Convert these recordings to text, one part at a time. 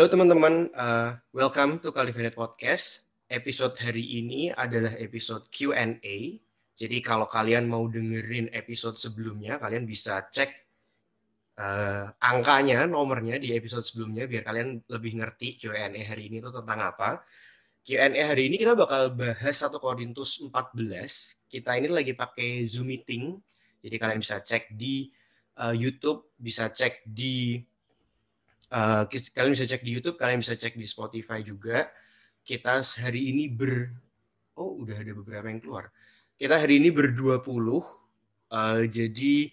Halo teman-teman, welcome to Caldefinite Podcast. Episode hari ini adalah episode Q&A. Jadi kalau kalian mau dengerin episode sebelumnya, kalian bisa cek angkanya, nomornya di episode sebelumnya biar kalian lebih ngerti Q&A hari ini itu tentang apa. Q&A hari ini kita bakal bahas 1 Korintus 14. Kita ini lagi pakai Zoom meeting. Jadi kalian bisa cek di YouTube, bisa cek di kalian bisa cek di YouTube, kalian bisa cek di Spotify juga. Kita hari ini udah ada beberapa yang keluar. Kita hari ini ber-20. Jadi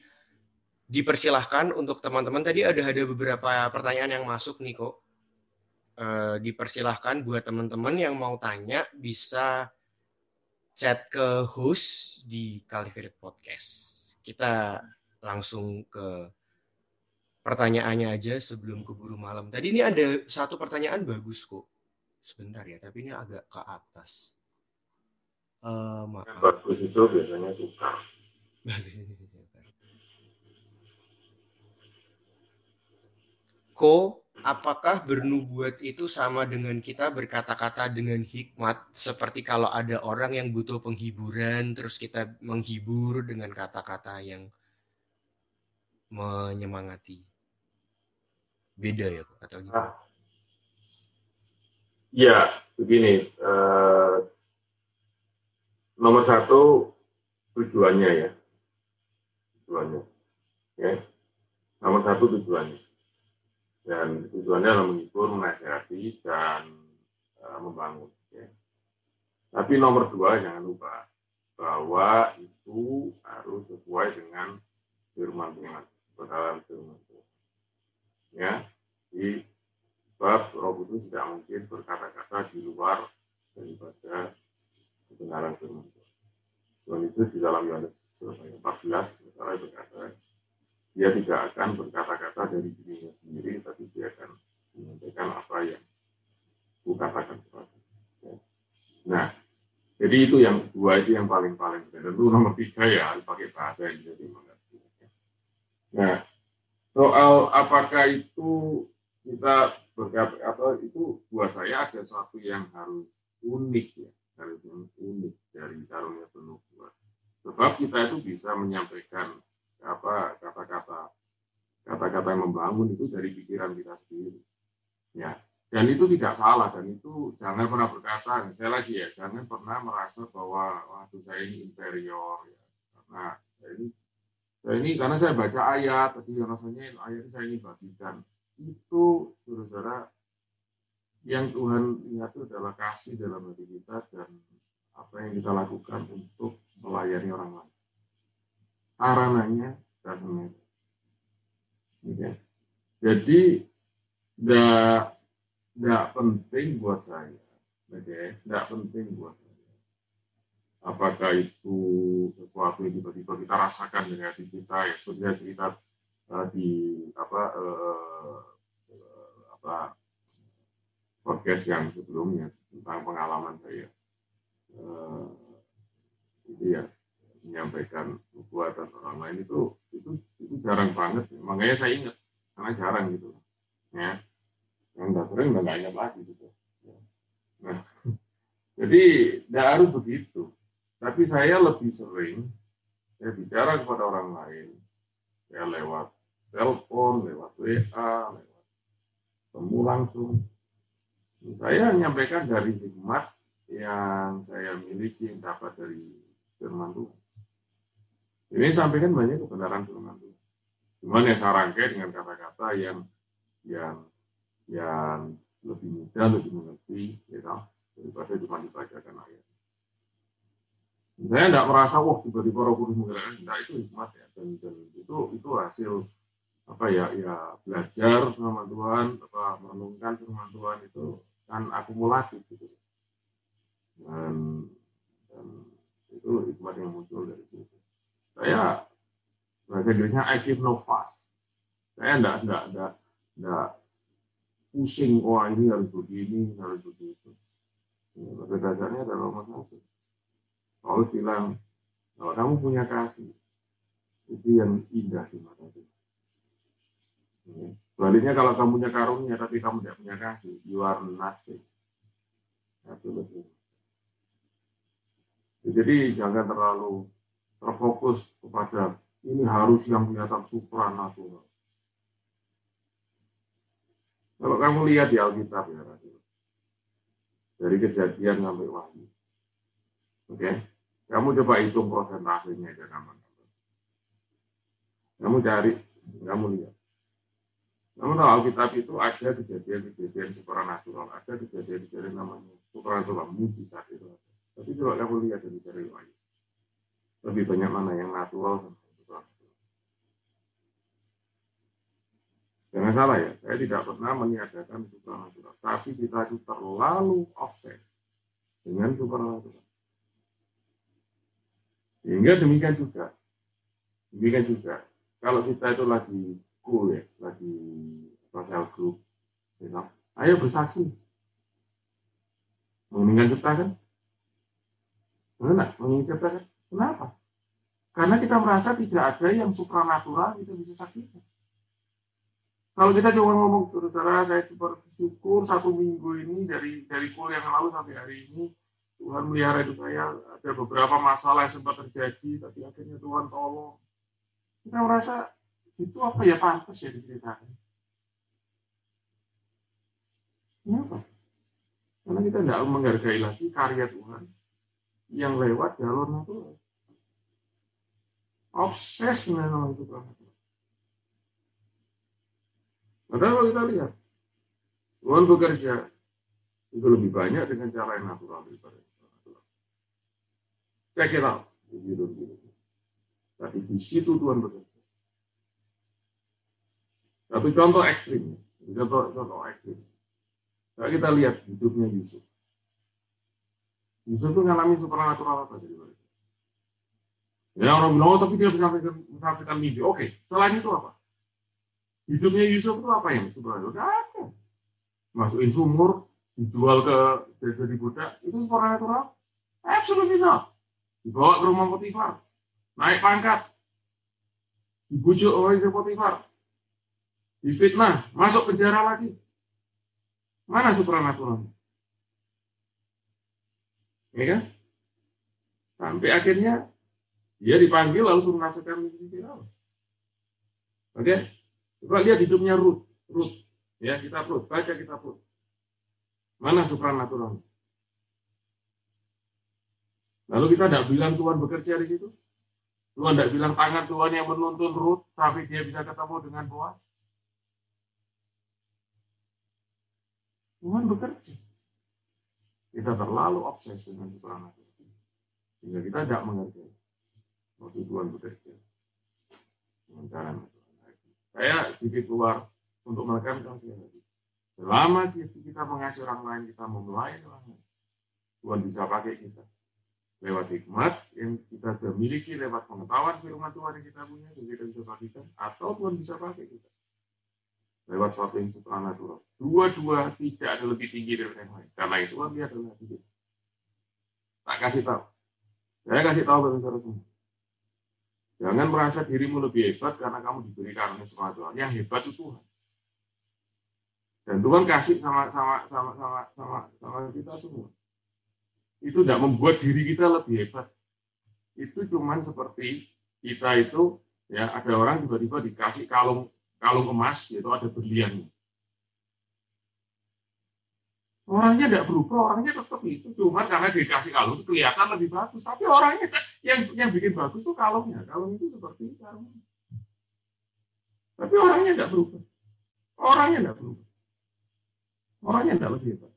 dipersilahkan untuk teman-teman. Tadi ada beberapa pertanyaan yang masuk nih kok. Dipersilahkan buat teman-teman yang mau tanya bisa chat ke host di Caldefinite Podcast. Kita langsung ke pertanyaannya aja sebelum keburu malam. Tadi ini ada satu pertanyaan bagus kok. Sebentar ya, tapi ini agak ke atas. Maaf. Bagus itu biasanya suka. Bagus ini. Ko, apakah bernubuat itu sama dengan kita berkata-kata dengan hikmat? Seperti kalau ada orang yang butuh penghiburan, terus kita menghibur dengan kata-kata yang menyemangati. Beda ya atau gitu? Ya begini, nomor satu tujuannya, nomor satu tujuannya, dan tujuannya adalah menghibur, menasihati, dan membangun. Ya. Tapi nomor dua jangan lupa bahwa itu harus sesuai dengan firman Tuhan, perkataan firman Tuhan. Ya, di bab Roh Kudus tidak mungkin berkata-kata di luar daripada kebenaran firman Tuhan. Tuhan itu di dalam Yohanes 14 misalnya berkata, dia tidak akan berkata-kata dari dirinya sendiri, tapi dia akan menyampaikan apa yang dikatakan kepada. Ya. Nah, jadi itu yang dua itu yang paling. Dan tentu nomor tiga ya harus pakai bahasa yang jadi mengerti. Nah, soal apakah itu kita berkata atau itu buat saya ada satu yang harus unik ya, dari karunia penubuat. Sebab kita itu bisa menyampaikan kata-kata yang membangun itu dari pikiran kita sendiri. Ya, dan itu tidak salah dan itu jangan pernah berkata, jangan pernah merasa bahwa waduh saya ini inferior ya, karena ini karena saya baca ayat, tadi rasanya ayat itu saya ini bagikan. Itu, saudara-saudara, yang Tuhan lihat itu adalah kasih dalam hati kita dan apa yang kita lakukan untuk melayani orang lain. Sarananya, dasarnya. Jadi, tidak penting buat saya. Apakah itu sesuatu yang tiba-tiba kita rasakan dengan hati kita, ya sebenarnya kita podcast yang sebelumnya tentang pengalaman saya itu ya menyampaikan perbuatan orang lain itu jarang banget, makanya saya ingat karena jarang gitu ya, yang udah sering udah nggak ingat lagi gitu. Nah, jadi tidak harus begitu. Tapi saya lebih sering saya bicara kepada orang lain, saya lewat telepon, lewat WA, lewat temu langsung. Saya menyampaikan dari hikmat yang saya miliki, yang dapat dari firman Tuhan. Ini sampaikan banyak kebenaran firman Tuhan. Cuma yang saya rangkai dengan kata-kata yang lebih mudah, lebih mengerti, ya, daripada cuma dibacakan ayat. Saya tidak merasa tiba-tiba Roh Kudus menggerakkan, tidak, itu hikmat ya, dan itu hasil belajar sama Tuhan, merenungkan firman Tuhan itu kan akumulatif gitu. Dan itu hikmat yang muncul dari situ. Saya bahasa Inggrisnya I give no fuss. Saya tidak pusing ini harus begini, harus begitu. Perbedaannya adalah masalah itu. Paulus bilang, kalau kamu punya kasih, itu yang indah di mata Tuhan. Sebaliknya kalau kamu punya karunia tapi kamu tidak punya kasih, you are nothing. Jadi jangan terlalu terfokus kepada ini harus yang kelihatan supranatural. Kalau kamu lihat di Alkitab ya, dari Kejadian sampai Wahyu, oke? Kamu coba hitung prosentasenya aja kawan-kawan. Kamu cari, kamu lihat. Namun kalau Alkitab itu ada kejadian-kejadian supranatural, ada kejadian-kejadian namanya supranatural, mujizat itu ada. Tapi coba kamu lihat dari Wahyu, lebih banyak mana yang natural sama supranatural. Jangan salah ya, saya tidak pernah meniadakan supranatural, tapi kita itu terlalu obses dengan supranatural. Sehingga demikian juga, kalau kita itu lagi cool ya, lagi sosial group, bilang, ayo bersaksi, menginginkan ciptakan, kenapa? Karena kita merasa tidak ada yang supranatural kita bisa saksikan. Kalau kita cuma ngomong, saudara, saya bersyukur 1 minggu ini dari cool yang lalu sampai hari ini, Tuhan melihara hidup saya, ada beberapa masalah yang sempat terjadi, tapi akhirnya Tuhan tolong. Kita merasa, itu apa ya pantas ya diceritakan. Kenapa? Karena kita tidak menghargai lagi karya Tuhan yang lewat jalur natural. Obses dengan supranatural. Padahal kalau kita lihat, Tuhan bekerja itu lebih banyak dengan cara yang natural daripada check it out. Tapi di situ Tuhan bekerja. Satu contoh ekstrim. Kalau kita lihat hidupnya Yusuf. Yusuf itu ngalami supranatural apa dari mereka? Ya orang bilang, tapi dia bisa menyaksikan mimpi. Oke, selain itu apa? Hidupnya Yusuf itu apa yang supranatural? Tidak ada. Masukin sumur, dijual ke jadi budak, itu supranatural? Absolutely not. Dibawa ke rumah Potifar, naik pangkat, dibujuk oleh Potifar, difitnah, masuk penjara lagi. Mana supranatural? Ya kan? Sampai akhirnya dia dipanggil lalu suruh menafsirkan mimpi Firaun. Oke? Coba lihat hidupnya Ruth. Ya, baca kitab Ruth. Mana supranatural? Lalu kita tidak bilang Tuhan bekerja di situ. Tuhan tidak bilang tangan Tuhan yang menuntun Ruth sampai dia bisa ketemu dengan Tuhan. Tuhan bekerja. Kita terlalu obses dengan supranatural. Sehingga kita tidak menghargai waktu Tuhan bekerja. Saya sedikit keluar untuk menekankan lagi. Selama kita mengasihi orang lain, kita melayani orang lain, Tuhan bisa pakai kita. Lewat hikmat yang kita sudah miliki, lewat pengetahuan firman Tuhan yang kita punya, yang kita bisa bagikan, atau Tuhan bisa pakai kita. Lewat suatu yang supranatural. Dua-dua tidak ada lebih tinggi dari yang lain. Karena itu Tuhan dia adalah tinggi. Tak kasih tahu. Saya kasih tahu bagi saudara semua. Jangan merasa dirimu lebih hebat karena kamu diberi karunia supranatural. Yang hebat itu Tuhan. Dan Tuhan kasih sama kita semua. Itu tidak membuat diri kita lebih hebat. Itu cuman seperti kita itu, ya ada orang tiba-tiba dikasih kalung emas, yaitu ada berliannya. Orangnya tidak berubah, orangnya tetap itu. Cuman karena dikasih kalung itu kelihatan lebih bagus. Tapi orangnya yang bikin bagus itu kalungnya. Kalung itu seperti kalung. Tapi orangnya tidak berubah. Orangnya tidak lebih hebat.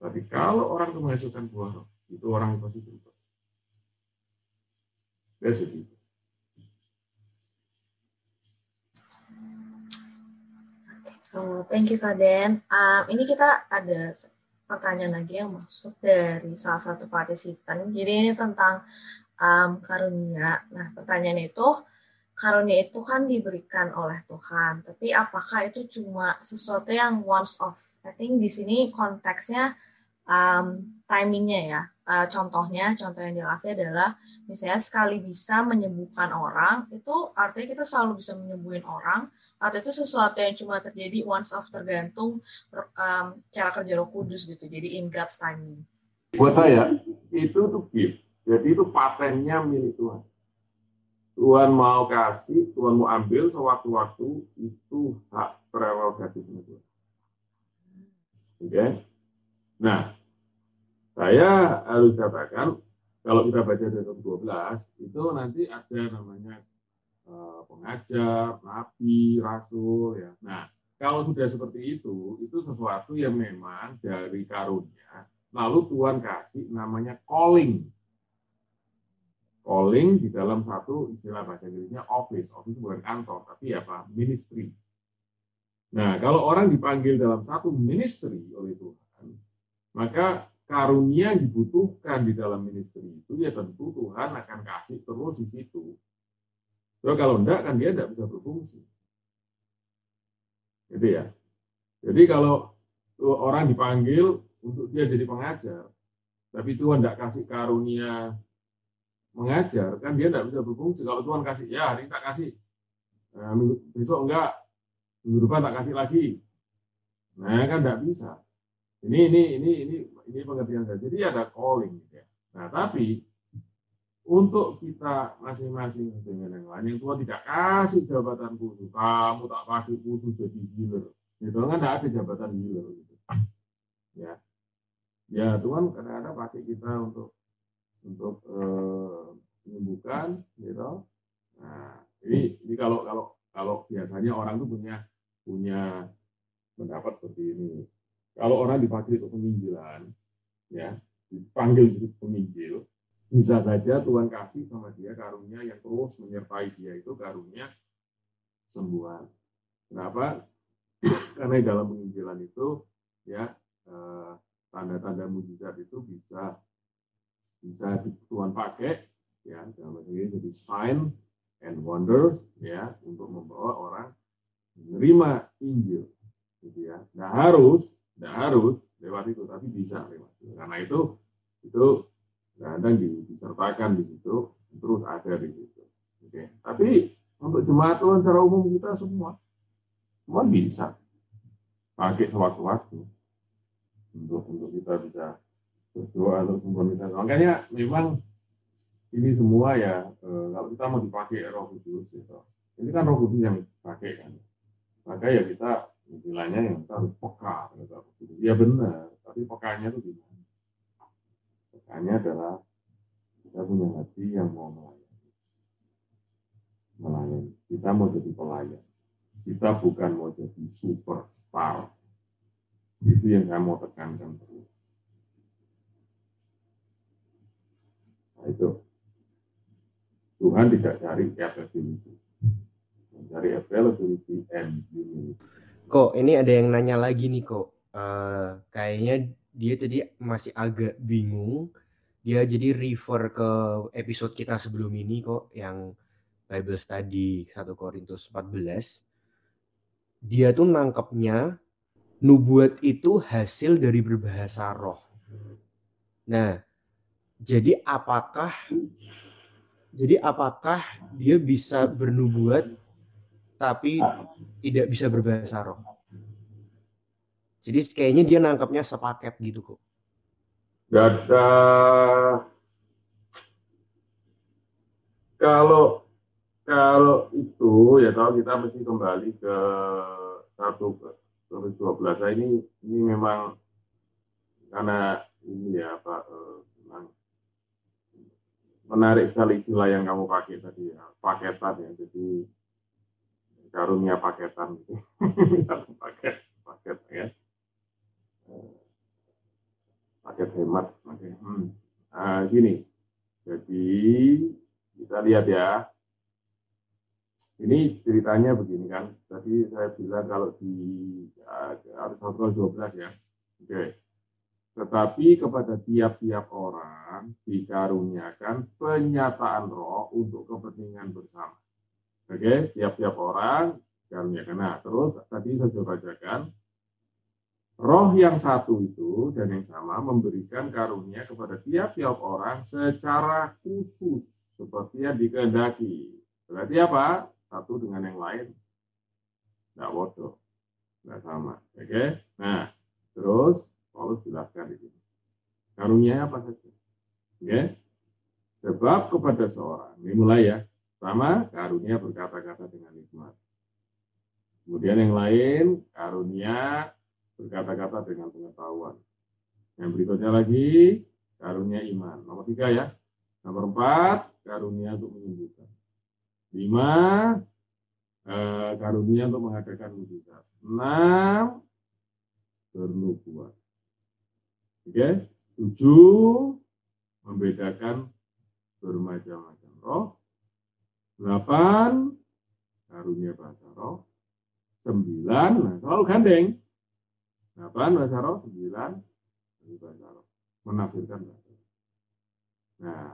Tapi kalau orang itu menghasilkan buah roh, itu orang yang pasti berubah. That's it. Thank you, Kak Den. Ini kita ada pertanyaan lagi yang masuk dari salah satu partisipan. Jadi ini tentang karunia. Nah, pertanyaan itu, karunia itu kan diberikan oleh Tuhan. Tapi apakah itu cuma sesuatu yang once off? I think di sini konteksnya timingnya ya, Contoh yang jelasnya adalah misalnya sekali bisa menyembuhkan orang, itu artinya kita selalu bisa menyembuhin orang, atau itu sesuatu yang cuma terjadi once off, tergantung cara kerja Roh Kudus gitu, jadi in God's timing. Buat saya, itu tuh gift, jadi itu patennya milik Tuhan. Tuhan mau kasih, Tuhan mau ambil sewaktu-waktu, itu hak prerogatifnya Tuhan. Oke? Okay? Nah, saya harus katakan, kalau kita baca dari 12, itu nanti ada namanya pengajar, nabi, rasul. Ya. Nah, kalau sudah seperti itu sesuatu yang memang dari karunia, lalu Tuhan kasih namanya calling. Calling di dalam satu istilah bahasa Inggrisnya office. Office bukan kantor, tapi apa? Ministry. Nah, kalau orang dipanggil dalam satu ministry oleh Tuhan, maka karunia yang dibutuhkan di dalam ministry itu, ya tentu Tuhan akan kasih terus di situ. So, kalau enggak, kan dia enggak bisa berfungsi. Gitu ya. Jadi kalau orang dipanggil untuk dia jadi pengajar, tapi Tuhan enggak kasih karunia mengajar, kan dia enggak bisa berfungsi. Kalau Tuhan kasih, ya hari ini tak kasih. Nah, besok enggak, minggu depan tak kasih lagi. Nah, kan enggak bisa. Ini pengertian saya. Jadi ada calling gitu ya. Nah, tapi untuk kita masing-masing dengan yang lain, yang Tuhan tidak kasih jabatan khusus. Kamu tak pakai khusus jadi healer. Gitu kan enggak ada jabatan healer gitu. Ya. Ya, Tuhan kadang-kadang pakai kita untuk menyembuhkan gitu. Nah, ini kalau biasanya orang tuh punya pendapat seperti ini. Kalau orang dipanggil untuk penginjilan, ya, dipanggil untuk penginjil, bisa saja Tuhan kasih sama dia karunia yang terus menyertai dia, itu karunia sembuhan. Kenapa? Karena dalam penginjilan itu, ya, tanda-tanda mujizat itu bisa Tuhan pakai, ya, dalam bahasa Inggris jadi sign and wonders, ya, untuk membawa orang menerima Injil, gitu ya. Nah harus lewat itu, tapi bisa lewat itu. Karena itu kadang disertakan di situ, terus ada di situ. Oke. Tapi untuk jemaat Tuhan secara umum kita semua bisa pakai sewaktu-waktu untuk kita bisa berdoa atau sembunyi. Makanya memang ini semua ya, kalau kita mau dipakai Roh Kudus gitu. Ini kan Roh Kudus yang dipakai kan. Maka ya kita istilahnya yang kita harus peka. Ya benar, tapi pekanya itu gimana? Pekanya adalah kita punya hati yang mau melayani. Kita mau jadi pelayan. Kita bukan mau jadi superstar. Itu yang saya mau tekankan terus. Nah itu. Tuhan tidak cari capability. Mencari availability and humility. Kok, ini ada yang nanya lagi nih kok. Kayaknya dia tadi masih agak bingung. Dia jadi refer ke episode kita sebelum ini kok, yang Bible Study 1 Korintus 14. Dia tuh nangkepnya nubuat itu hasil dari berbahasa roh. Nah, jadi apakah dia bisa bernubuat tapi tidak bisa berbahasa roh. Jadi kayaknya dia nangkapnya sepaket gitu kok. Kalau itu ya tahu kita mesti kembali ke 1 ke 12. Nah, ini memang karena ini ya Pak, menarik sekali istilah yang kamu pakai tadi ya, paketan ya. Jadi karunia paketan gitu. Satu paket ya. Paket hemat. Oke. Nah, gini. Jadi kita lihat ya. Ini ceritanya begini kan. Tadi saya bilang kalau di harus 1:12 ya. Oke. Tetapi kepada tiap-tiap orang dikaruniakan penyataan roh untuk kepentingan bersama. Oke, tiap-tiap orang, karena terus tadi saya bacakan Roh yang satu itu dan yang sama memberikan karunia kepada tiap-tiap orang secara khusus seperti yang dikehendaki. Berarti apa? Satu dengan yang lain tidak bodoh, tidak sama. Oke? Nah, terus Paulus jelaskan di sini. Karunia apa saja? Oke? Sebab kepada seorang, dimulai ya, sama karunia berkata-kata dengan hikmat. Kemudian yang lain, karunia berkata-kata dengan pengetahuan. Yang berikutnya lagi, karunia iman. Nomor 3 ya. Nomor 4, karunia untuk menyembuhkan. 5, karunia untuk mengadakan mujizat. 6, bernubuat. Oke? 7, membedakan bermacam-macam roh. 8, karunia bahasa roh. 9, nah selalu gandeng. 8 bahasa roh, 9 bahasa roh, menafsirkan bahasa roh. Nah,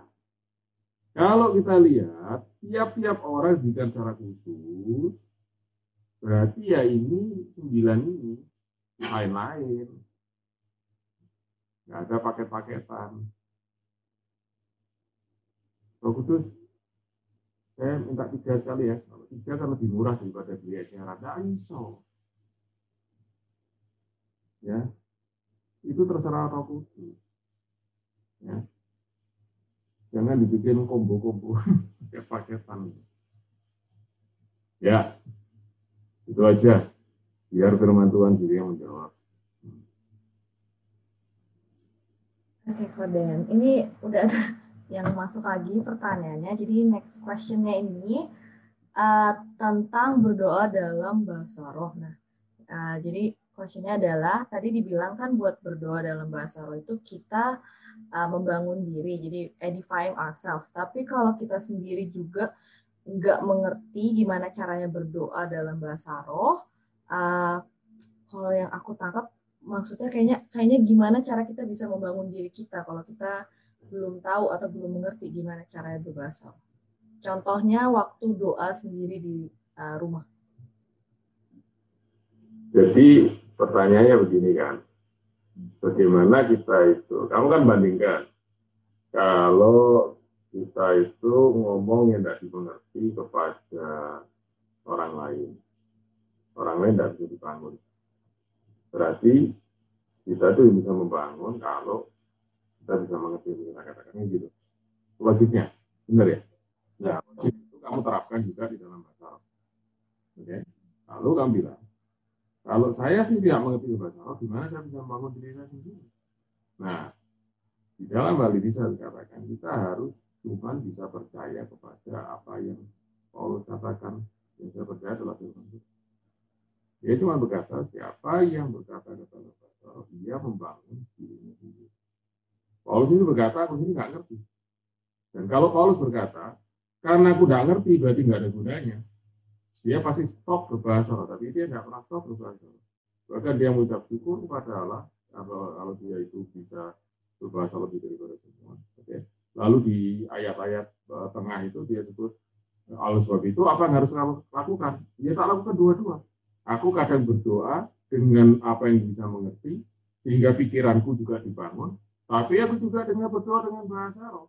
kalau kita lihat tiap-tiap orang diberikan secara khusus, berarti ya ini 9 ini lain-lain, nggak ada paket-paketan. Roh Kudus, saya minta 3 kali ya. 3 kan lebih murah daripada beli eceran. Nggak iso. Ya. Itu terserah Roh Kudus. Ya. Jangan dibikin kombo-kombo kayak paketan. Ya. Itu aja. Biar firman Tuhan sendiri yang menjawab. Oke, Koden. Ini udah ada yang masuk lagi pertanyaannya. Jadi next question-nya ini tentang berdoa dalam bahasa roh. Nah, jadi question-nya adalah tadi dibilang kan buat berdoa dalam bahasa roh itu kita membangun diri, jadi edifying ourselves. Tapi kalau kita sendiri juga nggak mengerti gimana caranya berdoa dalam bahasa roh, kalau yang aku tangkap maksudnya kayaknya gimana cara kita bisa membangun diri kita kalau kita belum tahu atau belum mengerti gimana caranya berbahasa. Contohnya waktu doa sendiri di rumah. Jadi pertanyaannya begini kan, bagaimana kita itu, kamu kan bandingkan, kalau kita itu ngomong yang tidak dimengerti kepada orang lain tidak bisa dibangun. Berarti kita itu bisa membangun kalau kita bisa mengerti kata-katanya gitu. Logiknya, benar ya? Nah, logik itu kamu terapkan juga di dalam bahasa Arab. Oke? Lalu kamu bilang, kalau saya sendiri tidak mengerti bahasa Arab, gimana saya bisa membangun diri saya sendiri? Nah, di dalam hal ini saya katakan, kita harus cuma bisa percaya kepada apa yang Paulus katakan. Yang saya percaya adalah firman Tuhan. Dia cuma berkata, siapa yang berkata-kata bahasa Arab, dia membangun dirinya sendiri. Paulus itu berkata, aku sendiri nggak ngerti. Dan kalau Paulus berkata, karena aku nggak ngerti, berarti nggak ada gunanya. Dia pasti stop berbahasa, tapi dia nggak pernah stop berbahasa. Bahkan dia mengucap syukur kepada Allah, kalau dia itu bisa berbahasa lebih daripada semua. Oke. Lalu di ayat-ayat tengah itu dia sebut, oleh sebab itu apa yang harus kamu lakukan? Dia tak lakukan dua-dua. Aku kadang berdoa dengan apa yang bisa mengerti, sehingga pikiranku juga dibangun. Tapi aku juga dengan berdoa dengan bahasa roh.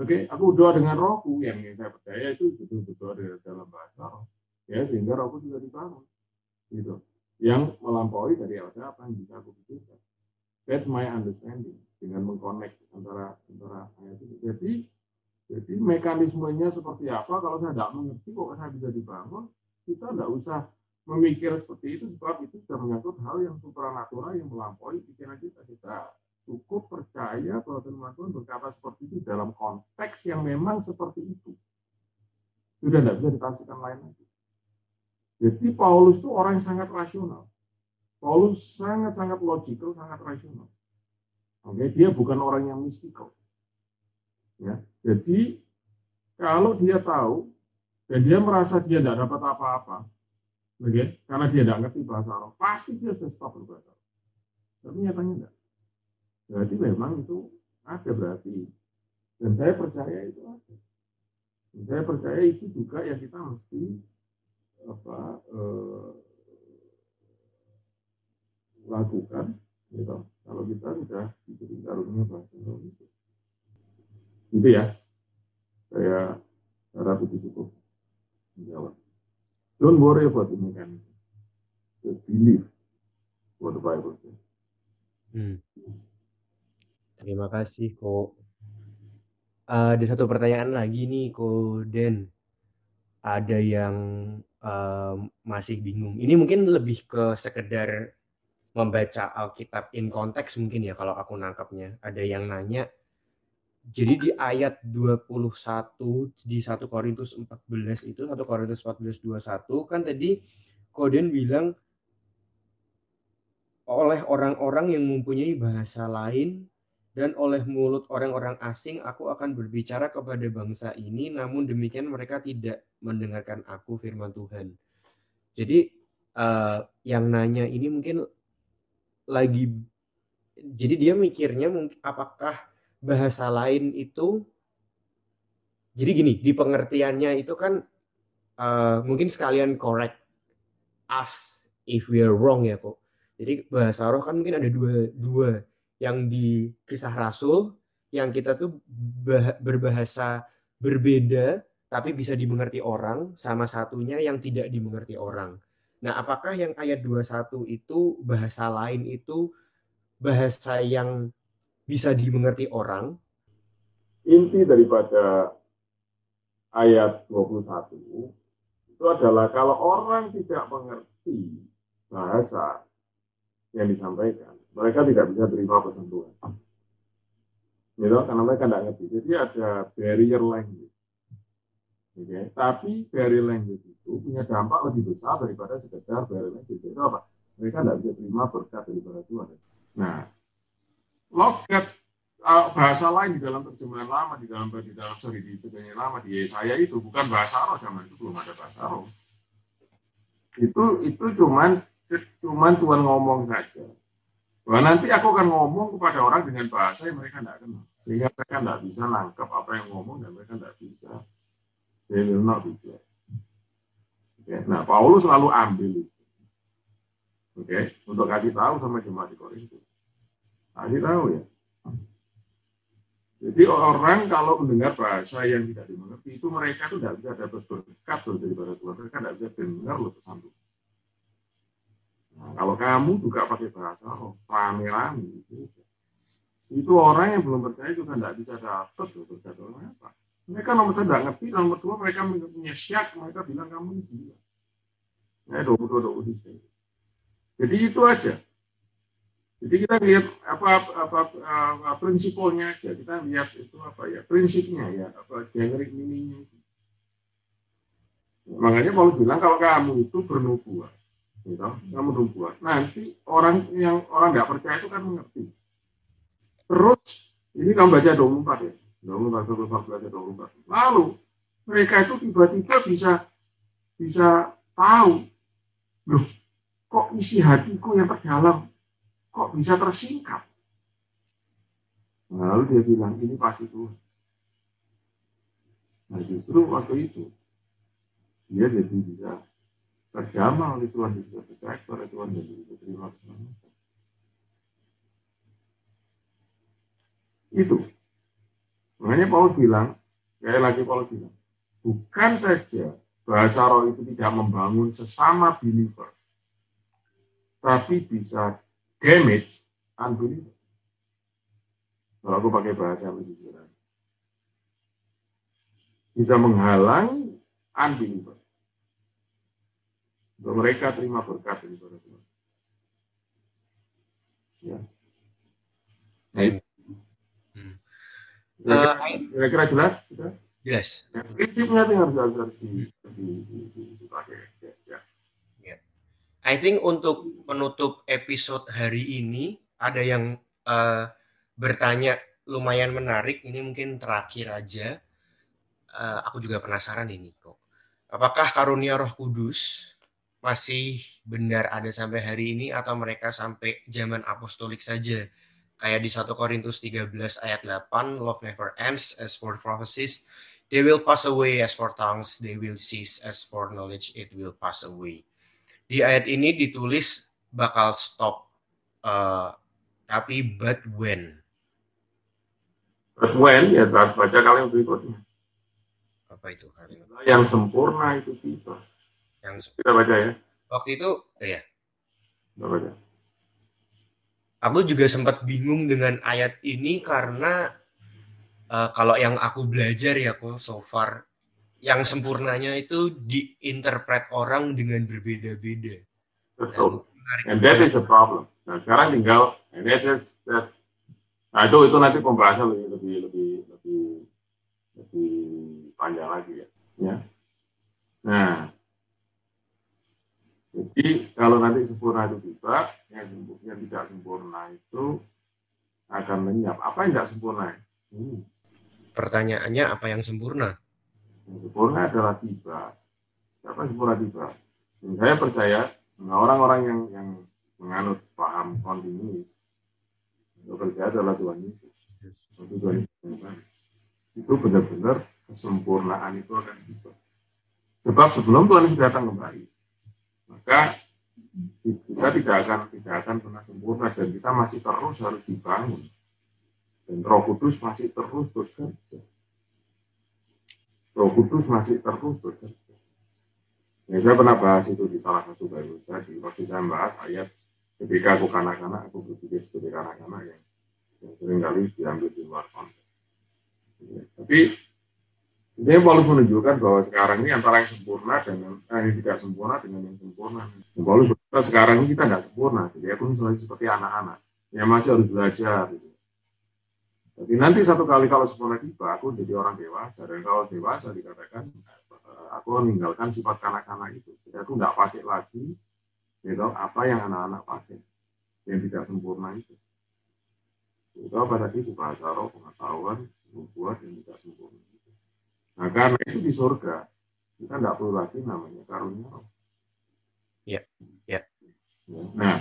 Oke, aku berdoa dengan rohku yang saya percaya itu berdoa dalam bahasa roh. Ya, sehingga rohku juga dibangun. Gitu. Yang melampaui dari apa yang bisa aku pikirkan. That's my understanding dengan mengkonek antara ayat itu. Jadi mekanismenya seperti apa? Kalau saya tidak mengerti kok saya bisa dibangun, kita tidak usah memikir seperti itu sebab itu sudah menyangkut hal yang supranatural yang melampaui pikiran kita. Cukup percaya bahwa firman Tuhan berkata seperti itu dalam konteks yang memang seperti itu. Sudah tidak bisa ditafsirkan lain lagi. Jadi Paulus itu orang yang sangat rasional. Paulus sangat-sangat logical, sangat rasional. Oke, dia bukan orang yang mistikal. Ya, jadi kalau dia tahu dan dia merasa dia tidak dapat apa-apa, oke, karena dia tidak ngerti bahasa Arab, pasti dia sudah stop berbahasa Arab. Tapi nyatanya tidak. Berarti memang itu ada berarti. Dan saya percaya itu ada. Dan saya percaya itu juga yang kita mesti lakukan gitu, kalau kita sudah diberi karunia bahasa Indonesia gitu. Gitu ya, saya harap itu cukup menjawab. Don't worry about the mechanism. Just believe what the Bible says. Terima kasih, Ko. Ada satu pertanyaan lagi nih, Ko Den. Ada yang masih bingung. Ini mungkin lebih ke sekedar membaca Alkitab in konteks mungkin ya, kalau aku nangkapnya. Ada yang nanya, jadi di ayat 21 di 1 Korintus 14 itu 1 Korintus 14:21 kan tadi Koden bilang oleh orang-orang yang mempunyai bahasa lain dan oleh mulut orang-orang asing aku akan berbicara kepada bangsa ini, namun demikian mereka tidak mendengarkan aku, firman Tuhan. Jadi yang nanya ini mungkin lagi, jadi dia mikirnya apakah bahasa lain itu, jadi gini, di pengertiannya itu kan mungkin sekalian correct us if we are wrong ya kok. Jadi bahasa roh kan mungkin ada dua yang di Kisah Rasul, yang kita tuh berbahasa berbeda tapi bisa dimengerti orang, sama satunya yang tidak dimengerti orang. Nah apakah yang ayat 21 itu bahasa lain itu bahasa yang bisa dimengerti orang? Inti daripada ayat 21 itu adalah kalau orang tidak mengerti bahasa yang disampaikan, mereka tidak bisa terima pesan Tuhan. Gitu, karena mereka tidak ngerti. Jadi ada barrier language. Okay. Tapi barrier language itu punya dampak lebih besar daripada sekedar barrier language. Itu apa? Mereka tidak bisa terima berkat daripada Tuhan. Nah, logat bahasa lain di dalam terjemahan lama, di terjemahan lama di Yesaya itu bukan bahasa roh, zaman itu belum ada bahasa roh. Itu cuman Tuhan ngomong saja. Bahwa nanti aku akan ngomong kepada orang dengan bahasa yang mereka tidak kenal, sehingga mereka tidak bisa nangkep apa yang ngomong dan mereka tidak bisa. They will not be there. Okay. Nah, Paulus selalu ambil itu, okay, untuk kasih tahu sama jemaat di Korintus. Akhirnya tahu ya. Jadi orang kalau mendengar bahasa yang tidak dimengerti itu mereka tuh tidak bisa dapat berkat loh daripada Tuhan. Mereka tidak bisa dengar loh pesan Tuhan. Nah, kalau kamu juga pakai bahasa rame-rame itu orang yang belum percaya juga tidak bisa dapat loh berkat loh. Apa? Mereka nomor satu tidak ngerti, nomor dua mereka menyesyak, mereka bilang kamu gila. Nah, jadi itu aja. Jadi kita lihat apa prinsipnya aja, kita lihat itu apa ya prinsipnya ya, apa generic meaning-nya. Makanya Paulus bilang kalau kamu itu bernubuat, gitu, kamu bernubuat, nanti orang nggak percaya itu kan mengerti. Terus ini kamu baca 24 ya, 24. Lalu mereka itu tiba-tiba bisa tahu, loh kok isi hatiku yang terdalam kok bisa tersingkap? Lalu dia bilang, ini pasti Tuhan. Nah justru waktu itu, dia jadi bisa terjamah oleh Tuhan, bisa percaya kepada Tuhan, dan bisa terima keselamatan. Itu. Makanya Paulus bilang, bukan saja bahasa roh itu tidak membangun sesama believer, tapi bisa damage unbelievable. Kalau aku pakai bahasa penjelasan, bisa menghalangi unbelievable. Untuk mereka terima berkat dari Tuhan. Ya. Kira-kira jelas? Jelas. Ya, prinsipnya itu harus dipakai. Ya. I think untuk penutup episode hari ini ada yang bertanya lumayan menarik. Ini mungkin terakhir aja. Aku juga penasaran ini kok. Apakah karunia Roh Kudus masih benar ada sampai hari ini atau mereka sampai zaman apostolik saja? Kayak di 1 Korintus 13 ayat 8, love never ends, as for prophecies they will pass away, as for tongues they will cease, as for knowledge it will pass away. Di ayat ini ditulis bakal stop. tapi but when. But when, ya baca kalimat berikutnya. Apa itu kalimat? Yang sempurna itu tiba. Yang kita baca ya. Waktu itu, ya. Kita baca. Aku juga sempat bingung dengan ayat ini karena kalau yang aku belajar ya kok so far, yang sempurnanya itu diinterpret orang dengan berbeda-beda. Betul. And that is a problem. Nah, sekarang tinggal and that's. Nah, itu nanti pembahasan lebih panjang lagi ya. Nah. Jadi kalau nanti sempurna itu tiba, yang tidak sempurna itu akan lenyap. Apa yang tidak sempurna? Pertanyaannya apa yang sempurna? Yang sempurna adalah tiba. Siapa sempurna tiba? Dan saya percaya orang-orang yang menganut paham kontinuitas itu percaya adalah Tuhan Yesus. Untuk Tuhan Yesus itu benar-benar kesempurnaan itu akan tiba. Sebab sebelum Tuhan Yesus datang kembali, maka kita tidak akan pernah sempurna dan kita masih terus harus dibangun dan Roh Kudus masih terus bekerja. Yang saya pernah bahas itu di salah satu Bible study waktu saya bahas ayat ketika aku kanak-kanak aku berpikir seperti kanak-kanak yang seringkali diambil di luar konteks. Tapi ini Paulus menunjukkan bahwa sekarang ini antara yang sempurna dengan yang tidak sempurna dengan yang sempurna. Paulus berkata sekarang ini kita tidak sempurna, jadi aku masih seperti anak-anak yang masih harus belajar. Gitu. Tapi nanti satu kali kalau sempurna tiba, aku jadi orang dewasa dan kalau dewasa dikatakan aku meninggalkan sifat kanak-kanak itu. Jadi aku tidak pakai lagi, gitu, apa yang anak-anak pakai yang tidak sempurna itu. Itu apa tadi bahasa roh pengetahuan membuat yang tidak sempurna. Nah, karena itu di surga, kita tidak perlu lagi namanya karunia. Ya. Nah,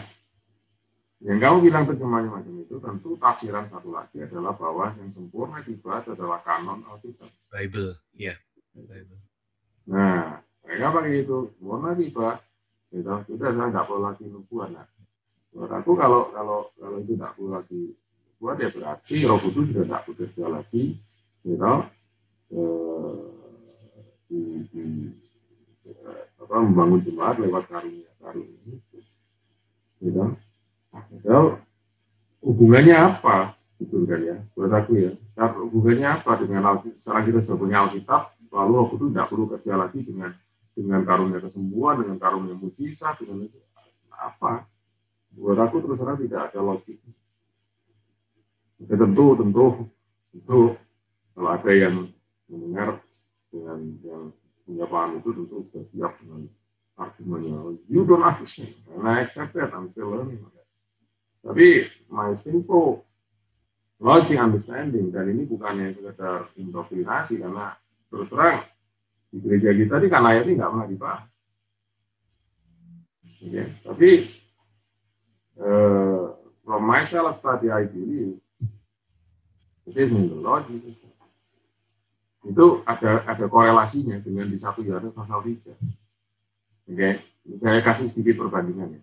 yang kamu bilang terjemahannya macam itu, tentu tafsiran satu lagi adalah bahwa yang sempurna tiba adalah kanon Alkitab. Bible, ya. Bible. Nah, mereka pakai itu, sempurna tiba, itu sudah saya tidak perlu lagi nubuat. Nah, buat aku kalau itu tidak perlu lagi nubuat, ya berarti Roh Kudus sudah tidak bekerja lagi, gitu. Membangun jemaat lewat karunia itu, gitu. Atau hubungannya apa gitu kan ya? Buat aku ya, hubungannya apa dengan Alkitab? Sekarang kita sudah punya Alkitab, lalu aku tuh tidak perlu kerja lagi dengan karunia kesembuhan, dengan karunia mujizat, dengan itu apa? Buat aku terus terang tidak ada logik. Ya, tentu kalau ada yang mendengar dengan yang punya paham itu tentu sudah siap dengan argumennya. You don't understand, and I accept that, I'm still learning. Tapi my simple logic understanding, dan ini bukannya sekedar indoktrinasi, karena terus terang di gereja kita ini kan ayat ini nggak pernah dibahas. Okay. Tapi from myself study I believe it is in the Lord Jesus. Itu ada korelasinya dengan di 1 Yohanes pasal 3. Oke, saya kasih sedikit perbandingan ya.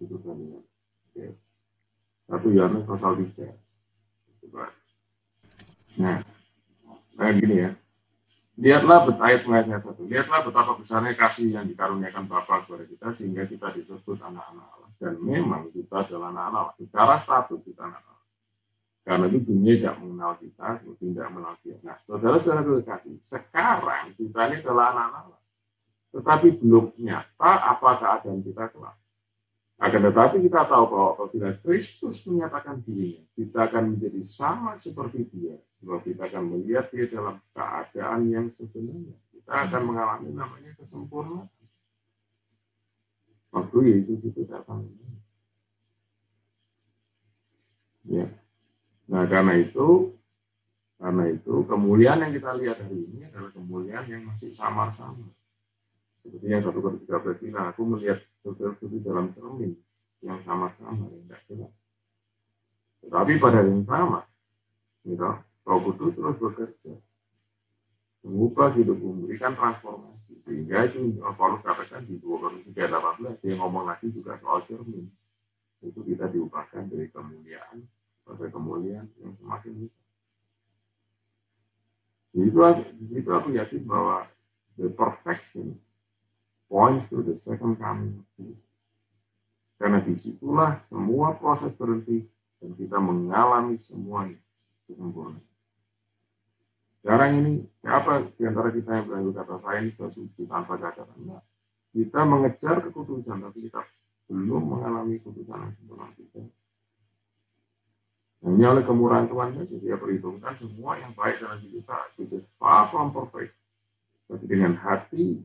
Itu perbandingan. Oke. 1 Yohanes pasal 3. Coba. Nah, gini ya. Lihatlah ayat pengajian 1. Lihatlah betapa besarnya kasih yang dikaruniakan Bapa kepada kita sehingga kita disebut anak-anak Allah. Dan memang kita adalah anak-anak Allah. Secara status kita anak-anak. Karena itu dunia tidak mengenal kita, tidak mengenal dia. Nah, saudara-saudara terkasih, sekarang kita ini adalah anak-anak Allah. Tetapi belum nyata apa keadaan kita kelak. Akan tetapi kita tahu bahwa apabila Kristus menyatakan dirinya, kita akan menjadi sama seperti dia. Bahwa kita akan melihat dia dalam keadaan yang sebenarnya. Kita akan mengalami namanya kesempurnaan. Waktu Yesus itu datang. Ya. Nah, karena itu kemuliaan yang kita lihat hari ini adalah kemuliaan yang masih samar-samar. Seperti yang 1:13 bilang, aku melihat sesuatu dalam cermin yang samar-samar, yang tidak jelas. Tetapi pada yang sama, gitu, Roh Kudus terus bekerja, mengubah hidup, memberikan transformasi. Sehingga itu Paulus katakan di 2:18, dia ngomong lagi juga soal cermin. itu kita diubahkan dari kemuliaan kepada kemuliaan yang semakin besar. Itu aku yakin bahwa the perfection points to the second coming. Karena disitulah semua proses berhenti dan kita mengalami semuanya sempurna. Sekarang ini, siapa diantara kita yang berlaku kata sains dan suci tanpa kata enggak? Kita mengejar kekudusan, tapi kita belum mengalami kekudusan yang sempurna kita. Hanya oleh kemurahan Tuhan saja dia perhitungkan semua yang baik dalam hidup kita. Far from perfect. Tapi dengan hati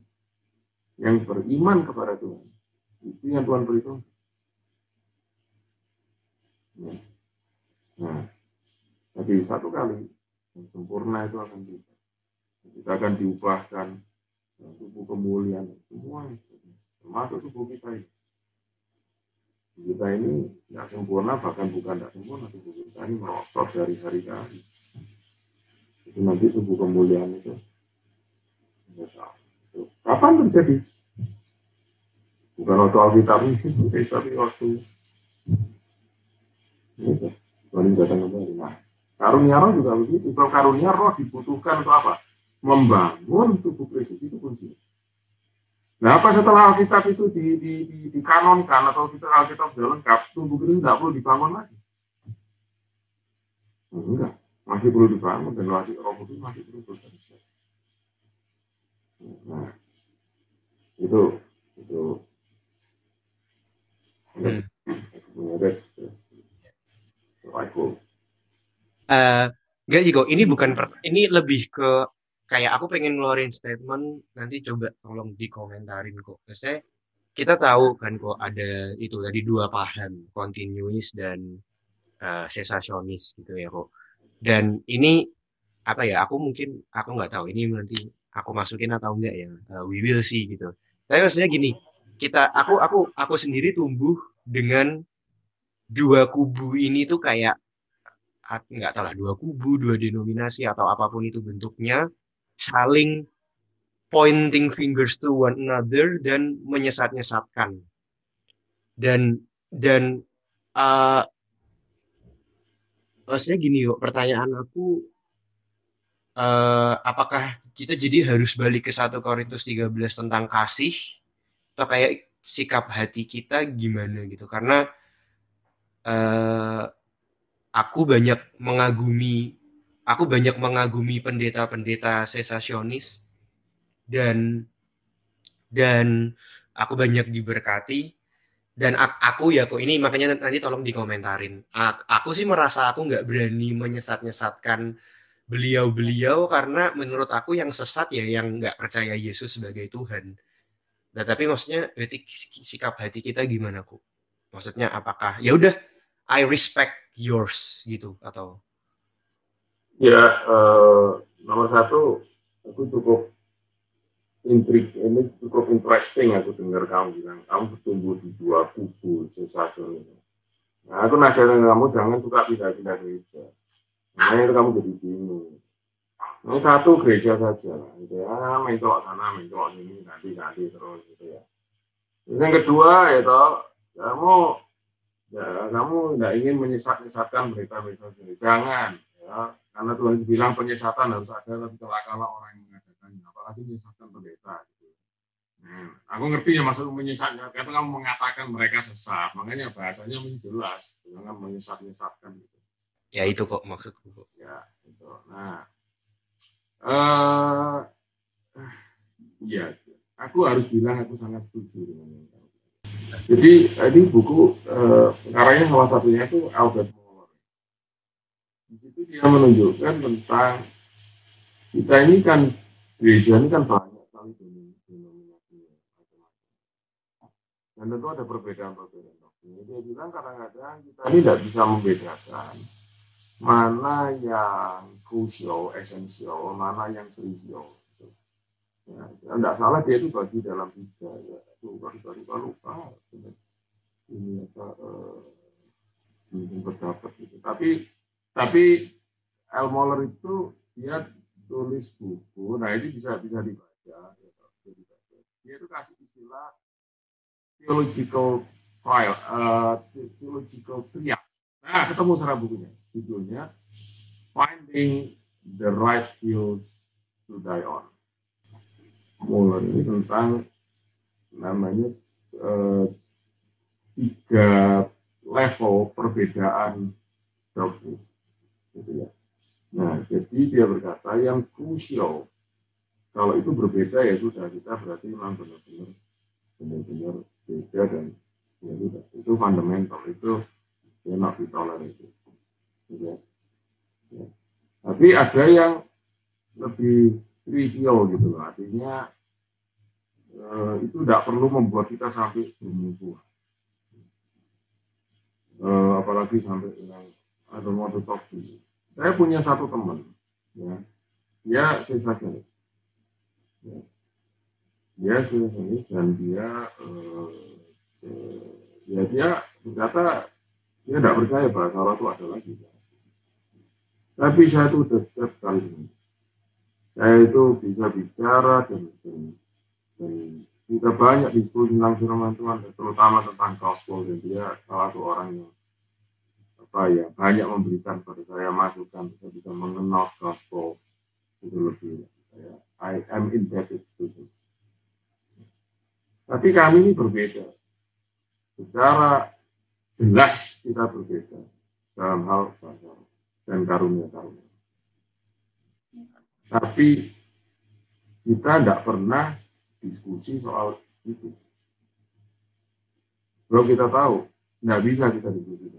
yang beriman kepada Tuhan, itu yang Tuhan perhitung. Nah, tapi satu kali yang sempurna itu akan kita. Kita akan diubahkan tubuh kemuliaan semua, termasuk tubuh kita ini. Kita ini tidak sempurna, bahkan bukan tidak sempurna, tubuh kita ini merosot dari hari ke hari. Itu nanti tubuh kemuliaan itu. Kapan terjadi? Bukan waktu Alkitab ini, tapi waktu ini. Tuhan datang kembali. Nah, karunia roh juga begitu. Kalau karunia roh dibutuhkan untuk apa? Membangun tubuh Kristus itu kunci. Nah, apa setelah Alkitab itu dikanonkan atau kita Alkitab sudah lengkap, tubuh Kristus tidak perlu dibangun lagi? Enggak, masih perlu dibangun dan masih Roh Kudus masih perlu bekerja. Nah, itu. Ini bukan ini lebih ke kayak aku pengen ngeluarin statement, nanti coba tolong dikomentarin kok. Maksudnya kita tahu kan kok ada itu tadi dua paham, kontinuis dan sensasionis gitu ya kok. Dan ini apa ya? Aku nggak tahu ini nanti aku masukin atau enggak ya. We will see gitu. Tapi maksudnya gini, aku sendiri tumbuh dengan dua kubu ini tuh kayak nggak tahu lah, dua kubu, dua denominasi atau apapun itu bentuknya saling pointing fingers to one another dan menyesat-nyesatkan dan maksudnya gini kok, pertanyaan aku apakah kita jadi harus balik ke 1 Korintus 13 tentang kasih atau kayak sikap hati kita gimana gitu, karena Aku banyak mengagumi pendeta-pendeta sensasionis dan aku banyak diberkati dan aku ya kok ini makanya nanti tolong dikomentarin. Aku sih merasa aku nggak berani menyesat-nyesatkan beliau-beliau karena menurut aku yang sesat ya yang nggak percaya Yesus sebagai Tuhan. Nah, tapi maksudnya sikap hati kita gimana kok? Maksudnya apakah ya udah I respect yours gitu atau ya nomor satu aku cukup intrik ini cukup interesting aku dengar kamu bilang kamu bertumbuh di dua kubu sensasional. Nah aku nasihatin kamu jangan suka pindah-pindah gereja. Nah itu kamu jadi bingung. Nah, satu gereja saja lah, gitu ya mencolok sana mencolok sini ganti-ganti terus gitu ya. Yang kedua itu kamu tidak ingin menyesat-nyesatkan berita-berita sendiri. Jangan, ya, karena Tuhan bilang penyesatan harus ada, tapi celakalah orang yang mengatakannya. Apalagi menyesatkan pendeta. Gitu. Nah, aku ngerti ya maksud menyesatkan. Karena kamu mengatakan mereka sesat, makanya bahasanya jelas. Jangan menyesat-nyesatkan. Gitu. Ya itu kok maksudku. Kok. Ya, itu. Nah, ya, aku harus bilang aku sangat setuju dengan ini. Jadi tadi buku pengarangnya salah satunya itu Albert Moller. Di situ dia menunjukkan tentang kita ini kan gereja ini kan banyak sekali denominasi macam-macam. Dan tentu ada perbedaan-perbedaan. Dia bilang kadang-kadang kita ini tidak bisa membedakan mana yang krusial, esensial, mana yang trivial. Ya, tidak salah dia itu bagi dalam tiga ya. lupa ini apa berdapat gitu. Tapi L. Moller itu dia tulis buku, nah ini bisa dibaca. Dia itu kasih istilah theological Profile, Theological Triad. Nah, ketemu secara bukunya. Judulnya Finding the Right Hills to Die On. Moller ini tentang namanya tiga level perbedaan doktrin, gitu ya. Nah, jadi dia berkata yang krusial, kalau itu berbeda ya sudah, kita berarti memang benar-benar beda, dan ya sudah, itu fundamental, itu enak ditoleransi itu, gitu ya. Ya. Tapi ada yang lebih trivial gitu loh, artinya itu tidak perlu membuat kita sampai bermusuhan, apalagi sampai yang ada mode toksi. Saya punya satu teman, ya, dia sensasionis, ya. Dia sensasionis dan dia berkata dia tidak percaya bahasa Allah itu ada lagi. Ya. Tapi saya itu dekat kali ini, saya itu bisa bicara dan kita banyak diskusi tentang firman Tuhan, terutama tentang gospel, dan dia salah satu orang yang banyak memberikan pada saya masukan, saya bisa mengenal gospel itu lebih. I am indebted to him. Tapi kami ini berbeda, secara jelas kita berbeda dalam hal bahasa dan karunia. Tapi kita tidak pernah diskusi soal itu. Kalau kita tahu, nggak bisa kita diskusi.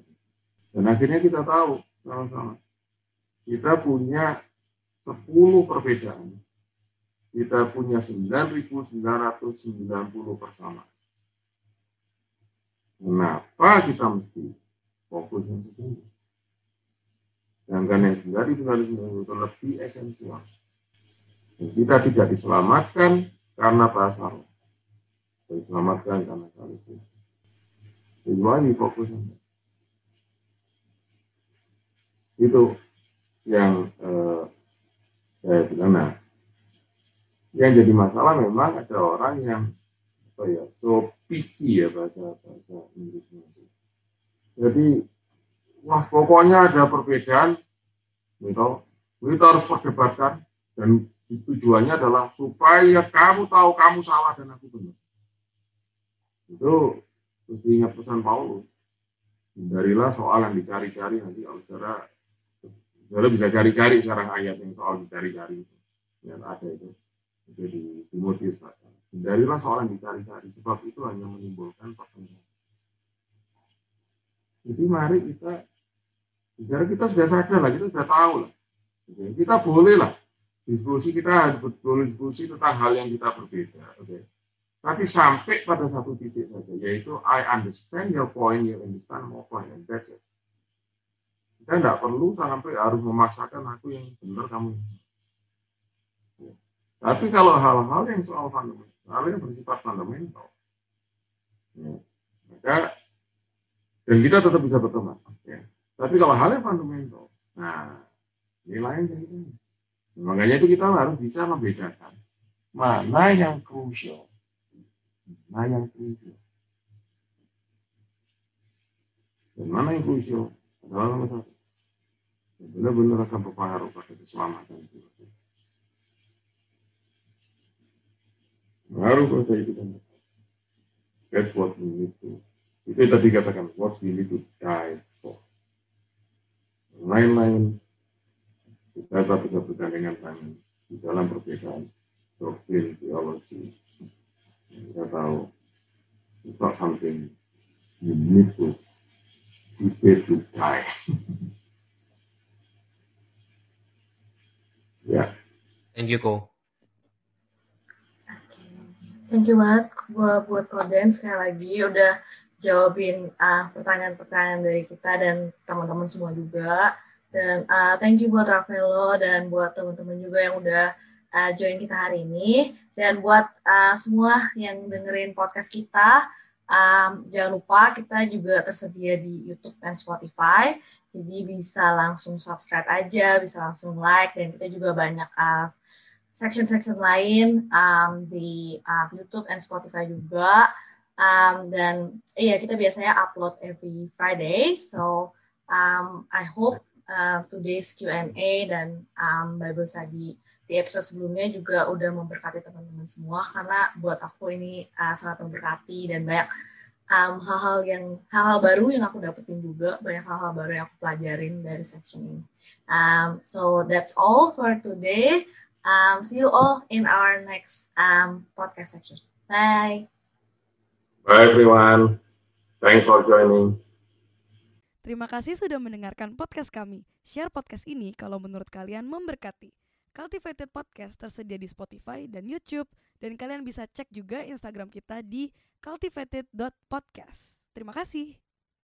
Dan akhirnya kita tahu sama-sama. Kita punya 10 perbedaan. Kita punya 9.990 persamaan. Kenapa kita mesti fokus yang itu? Sedangkan yang 9.990 itu lebih esensial. Dan kita tidak diselamatkan karena bahasa roh, diselamatkan karena salib. Itu lagi fokusnya. Itu yang saya bilang. Nah, yang jadi masalah memang ada orang yang so picky ya bahasa Inggrisnya. Jadi, pokoknya ada perbedaan, gitu. Kita harus perdebatkan, dan tujuannya adalah supaya kamu tahu kamu salah dan aku benar. Itu mesti ingat pesan Paulus. Hindarilah soal yang dicari-cari, nanti kalau bisa cari-cari sekarang ayat yang soal dicari-cari itu. Yang ada itu. Jadi Timotius. Hindarilah soal yang dicari-cari, sebab itu hanya menimbulkan pertengkaran. Jadi mari kita, kita sudah sadar lah, kita sudah tahu lah. Kita boleh lah. Diskusi, kita betul diskusi tentang hal yang kita berbeda, okay. Tapi sampai pada satu titik saja, yaitu I understand your point, you understand my point, and that's it. Kita tidak perlu sampai harus memaksakan aku yang benar kamu. Okay. Tapi kalau hal-hal yang soal fundamental, hal yang bersifat fundamental, okay, maka dan kita tetap bisa berteman. Okay. Tapi kalau hal yang fundamental, nah nilainya ini. Makanya itu kita harus bisa membedakan mana yang krusial, mana yang trivial. Dan mana yang krusial adalah nomor satu. Benar-benar akan berpengaruh pada keselamatan itu. Baru kalau saya itu kan, that's what we need to. Itu tadi katakan, what we need to die for. Lain-lain. Kita tak bisa bergandengan tangan di dalam perbedaan doktrin, teologi. Kita tahu it's not something you need to debate to die. Yeah. Thank you, Ko. Okay. Thank you banget buat Koden sekali lagi udah jawabin pertanyaan-pertanyaan dari kita dan teman-teman semua juga. Dan thank you buat Ravelo dan buat teman-teman juga yang udah join kita hari ini. Dan buat semua yang dengerin podcast kita, jangan lupa kita juga tersedia di YouTube dan Spotify. Jadi bisa langsung subscribe aja, bisa langsung like. Dan kita juga banyak section-section lain di YouTube dan Spotify juga. Dan iya, kita biasanya upload every Friday. So I hope today's Q&A dan Bible study di episode sebelumnya juga udah memberkati teman-teman semua, karena buat aku ini sangat memberkati dan banyak hal-hal baru yang aku dapetin juga, banyak hal-hal baru yang aku pelajarin dari section ini. So that's all for today. See you all in our next podcast section. Bye. Bye everyone. Thanks for joining. Terima kasih sudah mendengarkan podcast kami. Share podcast ini kalau menurut kalian memberkati. Caldefinite Podcast tersedia di Spotify dan YouTube, dan kalian bisa cek juga Instagram kita di caldefinite.podcast. Terima kasih.